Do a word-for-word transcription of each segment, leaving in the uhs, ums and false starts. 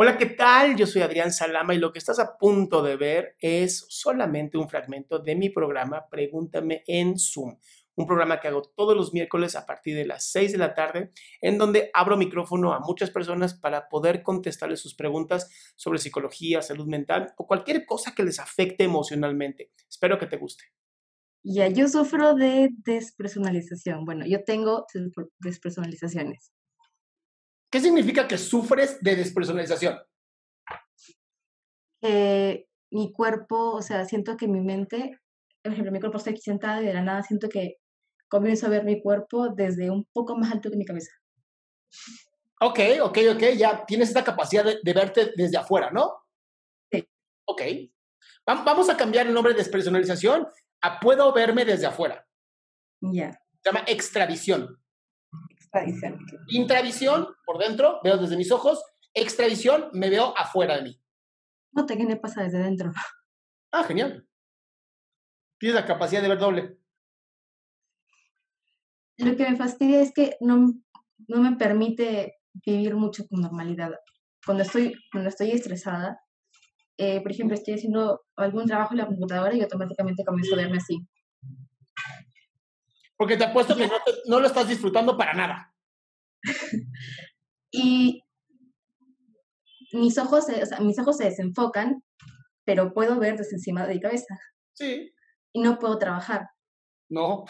Hola, ¿qué tal? Yo soy Adrián Salama y lo que estás a punto de ver es solamente un fragmento de mi programa Pregúntame en Zoom, un programa que hago todos los miércoles a partir de las seis de la tarde, en donde abro micrófono a muchas personas para poder contestarles sus preguntas sobre psicología, salud mental o cualquier cosa que les afecte emocionalmente. Espero que te guste. Ya, yeah, yo sufro de despersonalización. Bueno, yo tengo despersonalizaciones. ¿Qué significa que sufres de despersonalización? Eh, mi cuerpo, o sea, siento que mi mente, por ejemplo, mi cuerpo está aquí sentado y de la nada siento que comienzo a ver mi cuerpo desde un poco más alto que mi cabeza. Ok, ok, ok, ya tienes esta capacidad de, de verte desde afuera, ¿no? Sí. Ok. Va, vamos a cambiar el nombre de despersonalización a puedo verme desde afuera. Ya. Yeah. Se llama extravisión. Extravisión. Intravisión, por dentro, veo desde mis ojos. Extravisión, me veo afuera de mí. No te me pasa desde dentro. Ah, genial. Tienes la capacidad de ver doble. Lo que me fastidia es que no, no me permite vivir mucho con normalidad. Cuando estoy, cuando estoy estresada, eh, por ejemplo, estoy haciendo algún trabajo en la computadora y automáticamente comienzo a verme así. Porque te apuesto que no, te, no lo estás disfrutando para nada. Y mis ojos, o sea, mis ojos se desenfocan, pero puedo ver desde encima de mi cabeza. Sí. Y no puedo trabajar. No.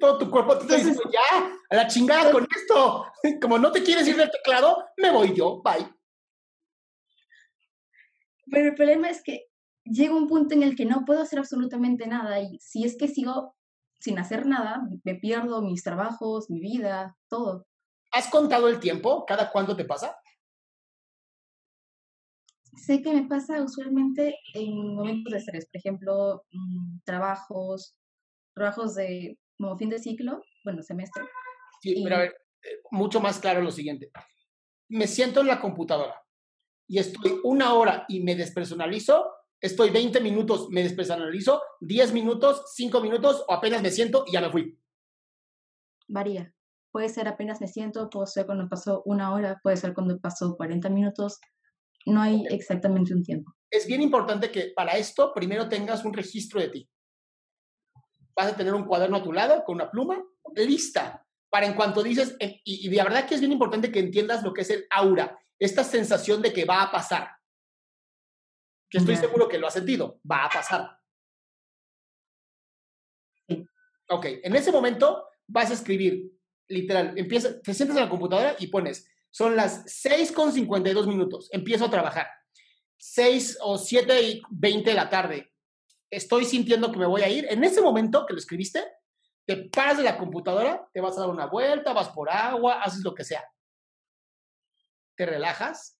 Todo tu cuerpo te dice, ya, a la chingada con esto. Como no te quieres ir del teclado, me voy yo, bye. Pero el problema es que llega un punto en el que no puedo hacer absolutamente nada. Y si es que sigo sin hacer nada, me pierdo mis trabajos, mi vida, todo. ¿Has contado el tiempo? ¿Cada cuánto te pasa? Sé que me pasa usualmente en momentos de estrés. Por ejemplo, trabajos, trabajos de como fin de ciclo, bueno, semestre. Sí, y... pero a ver, mucho más claro lo siguiente. Me siento en la computadora y estoy una hora y me despersonalizo. Estoy veinte minutos, me despersonalizo, diez minutos, cinco minutos, o apenas me siento y ya me fui. Varía. Puede ser apenas me siento, puede ser cuando pasó una hora, puede ser cuando pasó cuarenta minutos. No hay okay. Exactamente un tiempo. Es bien importante que para esto primero tengas un registro de ti. Vas a tener un cuaderno a tu lado con una pluma lista. Para en cuanto dices, y de verdad que es bien importante que entiendas lo que es el aura, esta sensación de que va a pasar. Que estoy seguro que lo has sentido, va a pasar. Sí. Ok, en ese momento vas a escribir, literal, empieza, te sientas en la computadora y pones, son las seis con cincuenta y dos minutos, empiezo a trabajar, seis o siete y veinte de la tarde, estoy sintiendo que me voy a ir, en ese momento que lo escribiste, te paras de la computadora, te vas a dar una vuelta, vas por agua, haces lo que sea. Te relajas,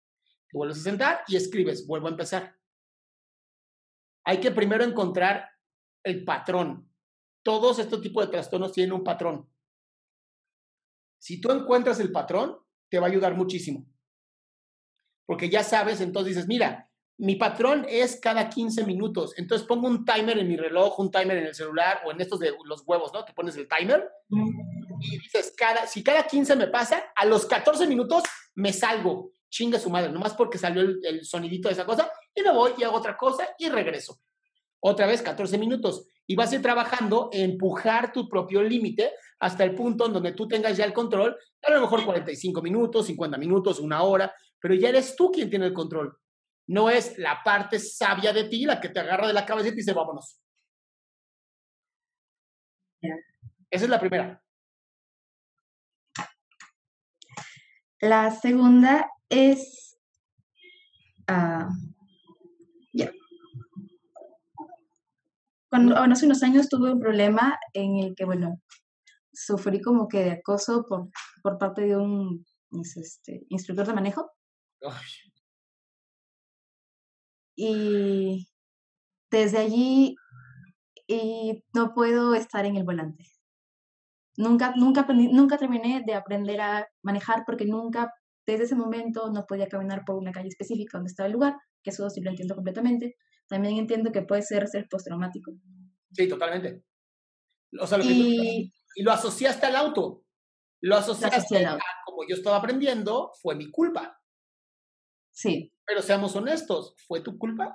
te vuelves a sentar y escribes, vuelvo a empezar. Hay que primero encontrar el patrón. Todos estos tipos de trastornos tienen un patrón. Si tú encuentras el patrón, te va a ayudar muchísimo. Porque ya sabes, entonces dices, mira, mi patrón es cada quince minutos. Entonces pongo un timer en mi reloj, un timer en el celular o en estos de los huevos, ¿no? Que pones el timer. Y dices, cada, si cada quince me pasa, a los catorce minutos me salgo. Chinga su madre, nomás porque salió el, el sonidito de esa cosa, y me voy y hago otra cosa y regreso. Otra vez catorce minutos. Y vas a ir trabajando, empujar tu propio límite hasta el punto en donde tú tengas ya el control, a lo mejor cuarenta y cinco minutos, cincuenta minutos, una hora, pero ya eres tú quien tiene el control. No es la parte sabia de ti la que te agarra de la cabecita y dice, vámonos. Esa es la primera. La segunda es... Uh, ya. Yeah. Cuando, bueno, hace unos años tuve un problema en el que, bueno, sufrí como que de acoso por, por parte de un este, instructor de manejo. Ay. Y desde allí y no puedo estar en el volante. Nunca, nunca, nunca terminé de aprender a manejar porque nunca, desde ese momento, no podía caminar por una calle específica donde estaba el lugar, que eso sí lo entiendo completamente. También entiendo que puede ser ser postraumático. Sí, totalmente. O sea, lo y... que tú, y lo asociaste al auto. Lo asociaste al auto. A, como yo estaba aprendiendo, fue mi culpa. Sí. Pero seamos honestos, ¿fue tu culpa?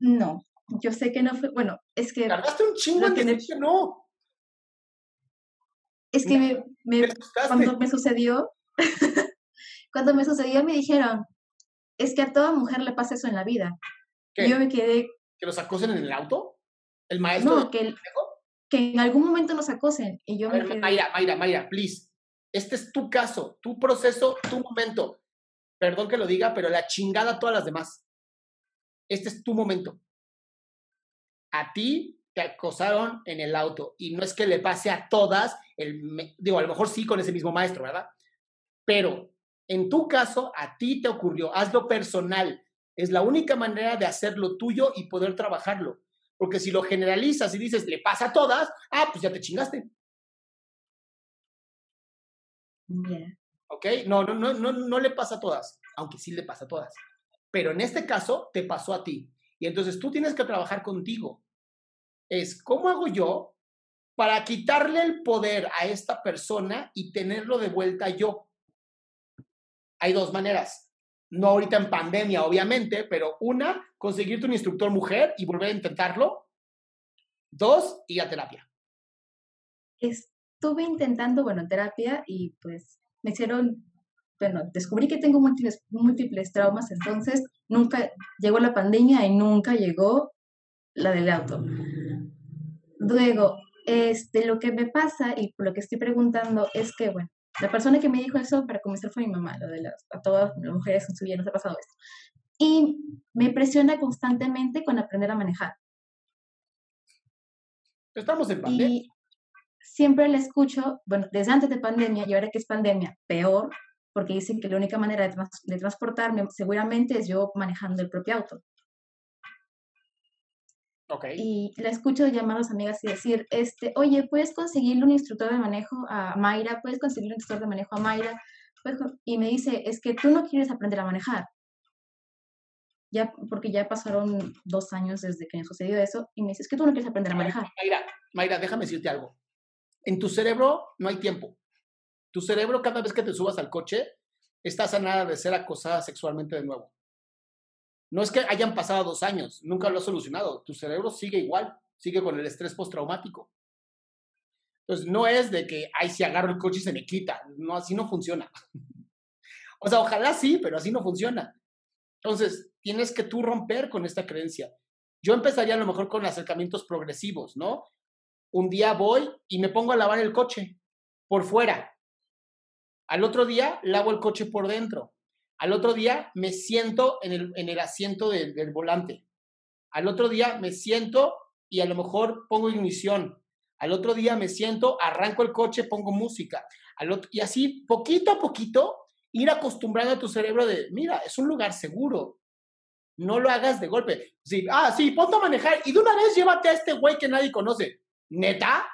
No, yo sé que no fue, bueno, es que... Tardaste un chingo en decir que no. Es que me, me, cuando me sucedió, cuando me sucedió me dijeron... Es que a toda mujer le pasa eso en la vida. ¿Qué? Yo me quedé... ¿Que los acosen en el auto? ¿El maestro? No, que, el, que en algún momento nos acosen. Y yo a me ver, quedé... Mayra, Mayra, Mayra, please. Este es tu caso, tu proceso, tu momento. Perdón que lo diga, pero la chingada a todas las demás. Este es tu momento. A ti te acosaron en el auto. Y no es que le pase a todas. El, digo, a lo mejor sí con ese mismo maestro, ¿verdad? Pero... En tu caso, a ti te ocurrió, hazlo personal. Es la única manera de hacerlo tuyo y poder trabajarlo. Porque si lo generalizas y dices, le pasa a todas, ah, pues ya te chingaste. Yeah. ¿Ok? No, no, no, no, no le pasa a todas, aunque sí le pasa a todas. Pero en este caso, te pasó a ti. Y entonces tú tienes que trabajar contigo. Es, ¿cómo hago yo para quitarle el poder a esta persona y tenerlo de vuelta yo? Hay dos maneras, no ahorita en pandemia, obviamente, pero una, conseguirte un instructor mujer y volver a intentarlo. Dos, ir a terapia. Estuve intentando, bueno, terapia y pues me hicieron, bueno, descubrí que tengo múltiples, múltiples traumas, entonces nunca llegó la pandemia y nunca llegó la del auto. Luego, este, lo que me pasa y por lo que estoy preguntando es que, bueno, la persona que me dijo eso, para comenzar, fue mi mamá, lo de las, a todas las mujeres en su vida nos ha pasado esto. Y me presiona constantemente con aprender a manejar. Estamos en pandemia. Y siempre la escucho, bueno, desde antes de pandemia, y ahora que es pandemia, peor, porque dicen que la única manera de, trans, de transportarme seguramente es yo manejando el propio auto. Okay. Y la escucho llamar a las amigas y decir, este, oye, ¿puedes conseguirle un instructor de manejo a Mayra? ¿Puedes conseguirle un instructor de manejo a Mayra? Y me dice, es que tú no quieres aprender a manejar. Ya, porque ya pasaron dos años desde que me sucedió eso. Y me dice, es que tú no quieres aprender a manejar. Mayra, Mayra, déjame decirte algo. En tu cerebro no hay tiempo. Tu cerebro, cada vez que te subas al coche, estás a nada de ser acosada sexualmente de nuevo. No es que hayan pasado dos años, nunca lo has solucionado. Tu cerebro sigue igual, sigue con el estrés postraumático. Entonces, no es de que, ay, si agarro el coche y se me quita. No, así no funciona. O sea, ojalá sí, pero así no funciona. Entonces, tienes que tú romper con esta creencia. Yo empezaría a lo mejor con acercamientos progresivos, ¿no? Un día voy y me pongo a lavar el coche por fuera. Al otro día, lavo el coche por dentro. Al otro día me siento en el, en el asiento del, del volante. Al otro día me siento y a lo mejor pongo ignición. Al otro día me siento, arranco el coche, pongo música. Al otro, y así, poquito a poquito, ir acostumbrando a tu cerebro de, mira, es un lugar seguro. No lo hagas de golpe. Sí, ah, sí, ponte a manejar y de una vez llévate a este güey que nadie conoce. ¿Neta?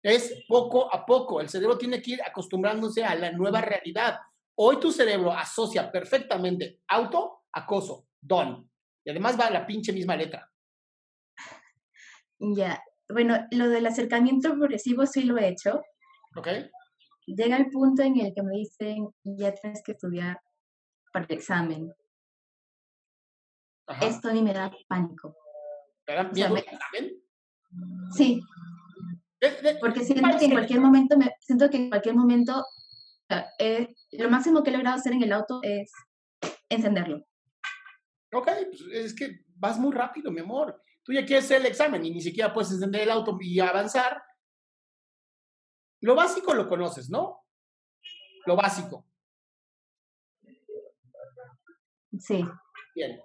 Es poco a poco. El cerebro tiene que ir acostumbrándose a la nueva realidad. Hoy tu cerebro asocia perfectamente auto, acoso, don. Y además va a la pinche misma letra. Ya, bueno, lo del acercamiento progresivo sí lo he hecho. Ok. Llega el punto en el que me dicen, ya tienes que estudiar para el examen. Ajá. Esto ni me da pánico. ¿Te da miedo el examen? Sí. Porque siento que en cualquier momento, me, siento que en cualquier momento, eh, lo máximo que he logrado hacer en el auto es encenderlo. Ok, pues es que vas muy rápido, mi amor. Tú ya quieres hacer el examen y ni siquiera puedes encender el auto y avanzar. Lo básico lo conoces, ¿no? Lo básico. Sí. Bien.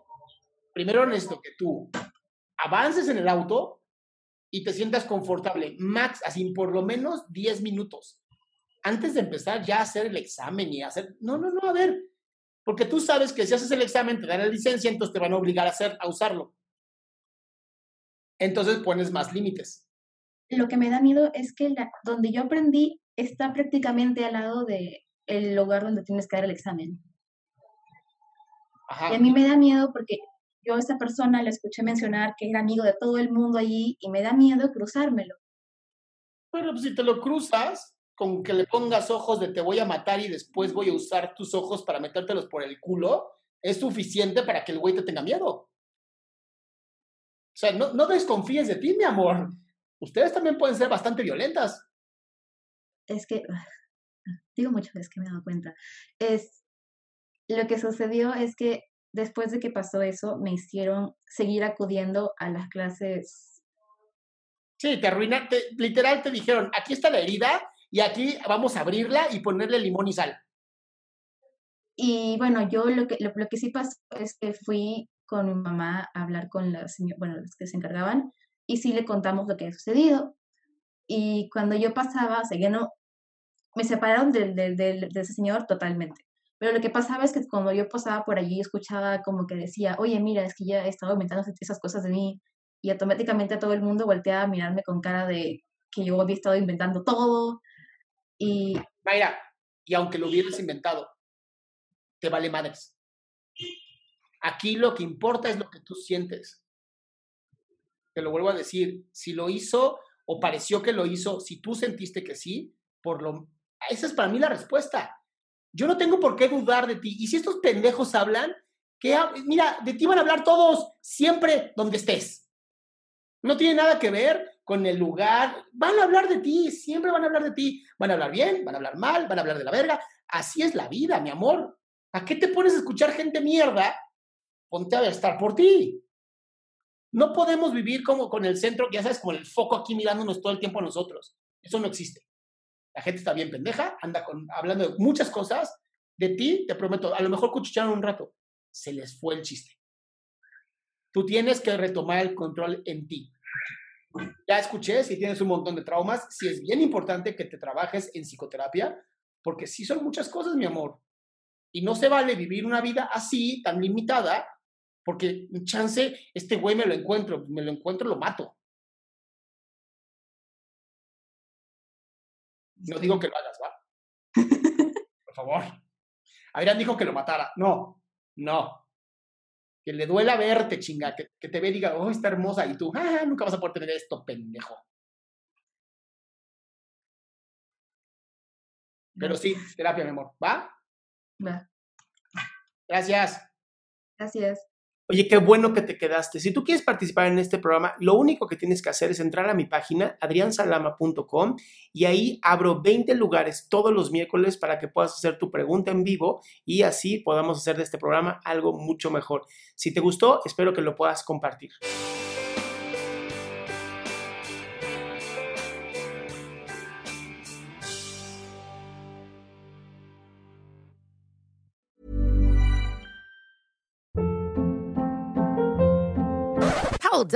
Primero necesito que tú avances en el auto y te sientas confortable. Max, así por lo menos diez minutos. Antes de empezar ya a hacer el examen y hacer... No, no, no, a ver. Porque tú sabes que si haces el examen te dan la licencia, entonces te van a obligar a, hacer, a usarlo. Entonces pones más límites. Lo que me da miedo es que la, donde yo aprendí está prácticamente al lado del lugar donde tienes que dar el examen. Ajá. Y a mí me da miedo porque yo a esa persona la escuché mencionar que era amigo de todo el mundo allí y me da miedo cruzármelo. Bueno, pues si te lo cruzas, con que le pongas ojos de te voy a matar y después voy a usar tus ojos para metértelos por el culo, es suficiente para que el güey te tenga miedo. O sea, no, no desconfíes de ti, mi amor. Ustedes también pueden ser bastante violentas. Es que, digo muchas veces que me he dado cuenta, es, lo que sucedió es que después de que pasó eso, me hicieron seguir acudiendo a las clases. Sí, te arruinaste, literal te dijeron, aquí está la herida y aquí vamos a abrirla y ponerle limón y sal. Y bueno, yo lo que, lo, lo que sí pasó es que fui con mi mamá a hablar con la señora, bueno, los que se encargaban, y sí le contamos lo que había sucedido. Y cuando yo pasaba, o sea, ya no, me separaron de, de, de, de ese señor totalmente. Pero lo que pasaba es que cuando yo pasaba por allí, escuchaba como que decía, oye, mira, es que ya he estado inventando esas cosas de mí. Y automáticamente todo el mundo volteaba a mirarme con cara de que yo había estado inventando todo. Y... Mayra, y aunque lo hubieras inventado, te vale madres. Aquí lo que importa es lo que tú sientes. Te lo vuelvo a decir, si lo hizo o pareció que lo hizo, si tú sentiste que sí, por lo... esa es para mí la respuesta. Yo no tengo por qué dudar de ti. Y si estos pendejos hablan, que mira, de ti van a hablar todos, siempre donde estés. No tiene nada que ver con el lugar. Van a hablar de ti, siempre van a hablar de ti. Van a hablar bien, van a hablar mal, van a hablar de la verga. Así es la vida, mi amor. ¿A qué te pones a escuchar gente mierda? Ponte a estar por ti. No podemos vivir como con el centro, ya sabes, con el foco aquí mirándonos todo el tiempo a nosotros. Eso no existe. La gente está bien pendeja, anda con, hablando de muchas cosas. De ti, te prometo, a lo mejor cuchichearon un rato. Se les fue el chiste. Tú tienes que retomar el control en ti. Ya escuché, si tienes un montón de traumas, sí es bien importante que te trabajes en psicoterapia, porque sí son muchas cosas, mi amor. Y no se vale vivir una vida así, tan limitada, porque chance, este güey me lo encuentro, me lo encuentro, lo mato. No digo que lo hagas, ¿va? Por favor. Adrián dijo que lo matara. No, no. Que le duela verte, chinga. Que, que te ve y diga, oh, está hermosa. Y tú, ah, nunca vas a poder tener esto, pendejo. Pero sí, terapia, mi amor. ¿Va? Va. Gracias. Gracias. Oye, qué bueno que te quedaste. Si tú quieres participar en este programa, lo único que tienes que hacer es entrar a mi página, adrián salama punto com, y ahí abro veinte lugares todos los miércoles para que puedas hacer tu pregunta en vivo y así podamos hacer de este programa algo mucho mejor. Si te gustó, espero que lo puedas compartir. Hold